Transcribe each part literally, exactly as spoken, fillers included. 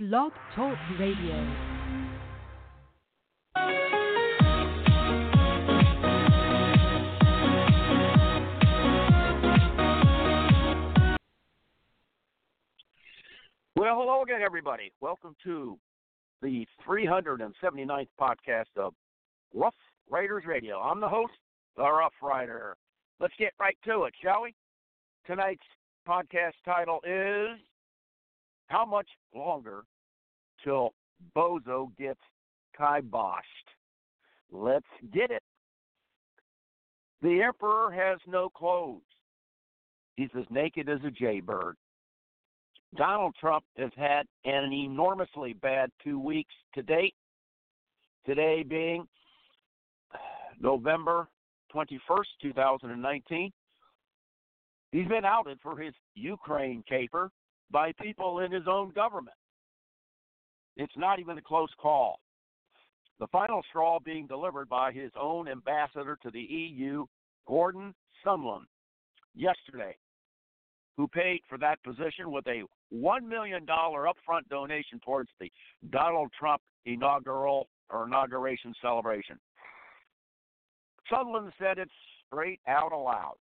Blog Talk Radio. Well, hello again, everybody. Welcome to the three hundred seventy-ninth podcast of Rough Riders Radio. I'm the host, the Rough Rider. Let's get right to it, shall we? Tonight's podcast title is How Much Longer Till Bozo Gets Kiboshed? Let's get it. The emperor has no clothes. He's as naked as a jaybird. Donald Trump has had an enormously bad two weeks to date, today being November twenty-first, twenty nineteen. He's been outed for his Ukraine caper by people in his own government. It's not even a close call. The final straw being delivered by his own ambassador to the E U, Gordon Sondland, yesterday, who paid for that position with a one million dollars upfront donation towards the Donald Trump inaugural or inauguration celebration. Sondland said it straight out aloud.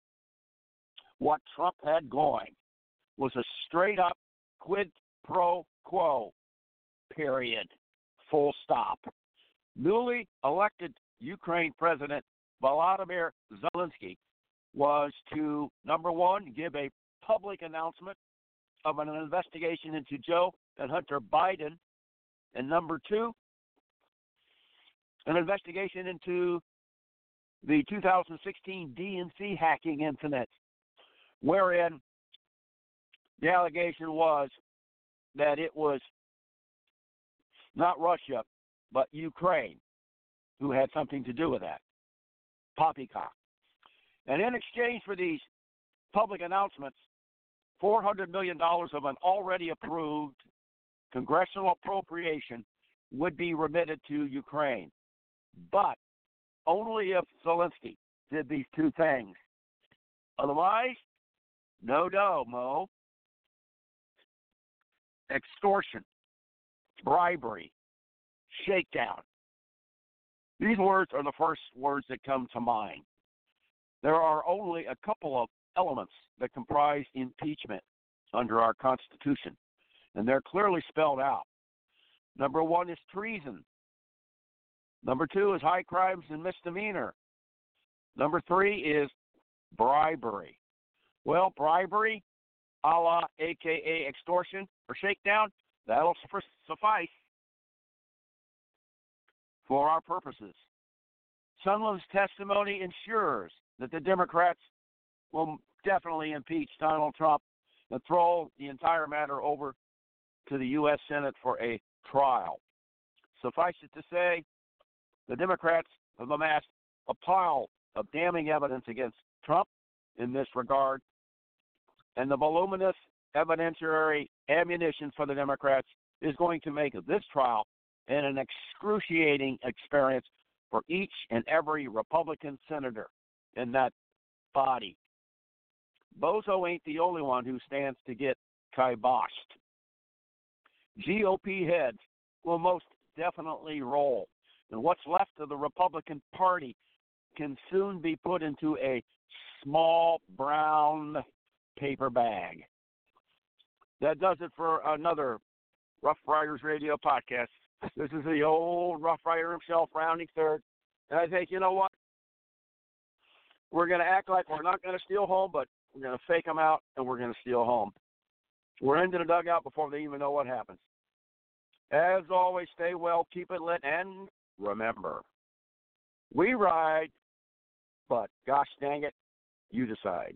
What Trump had going was a straight-up quid pro quo, period, full stop. Newly elected Ukraine President Volodymyr Zelensky was to, number one, give a public announcement of an investigation into Joe and Hunter Biden, and number two, an investigation into the two thousand sixteen D N C hacking incident, wherein the allegation was that it was not Russia, but Ukraine, who had something to do with that. Poppycock. And in exchange for these public announcements, four hundred million dollars of an already approved congressional appropriation would be remitted to Ukraine. But only if Zelensky did these two things. Otherwise, no dough, Mo. Extortion, bribery, shakedown. These words are the first words that come to mind. There are only a couple of elements that comprise impeachment under our Constitution, and they're clearly spelled out. Number one is treason. Number two is high crimes and misdemeanor. Number three is bribery. Well, bribery, a la A K A extortion or shakedown, that'll suffice for our purposes. Sondland's testimony ensures that the Democrats will definitely impeach Donald Trump and throw the entire matter over to the U S Senate for a trial. Suffice it to say, the Democrats have amassed a pile of damning evidence against Trump in this regard, and the voluminous evidentiary ammunition for the Democrats is going to make this trial and an excruciating experience for each and every Republican senator in that body. Bozo ain't the only one who stands to get kiboshed. G O P heads will most definitely roll, and what's left of the Republican Party can soon be put into a small brown paper bag. That does it for another Rough Riders Radio podcast. This is the old Rough Rider himself, Rounding Third, and I think, you know what? We're going to act like we're not going to steal home, but we're going to fake them out, and we're going to steal home. We're into the dugout before they even know what happens. As always, stay well, keep it lit, and remember, we ride, but gosh dang it, you decide.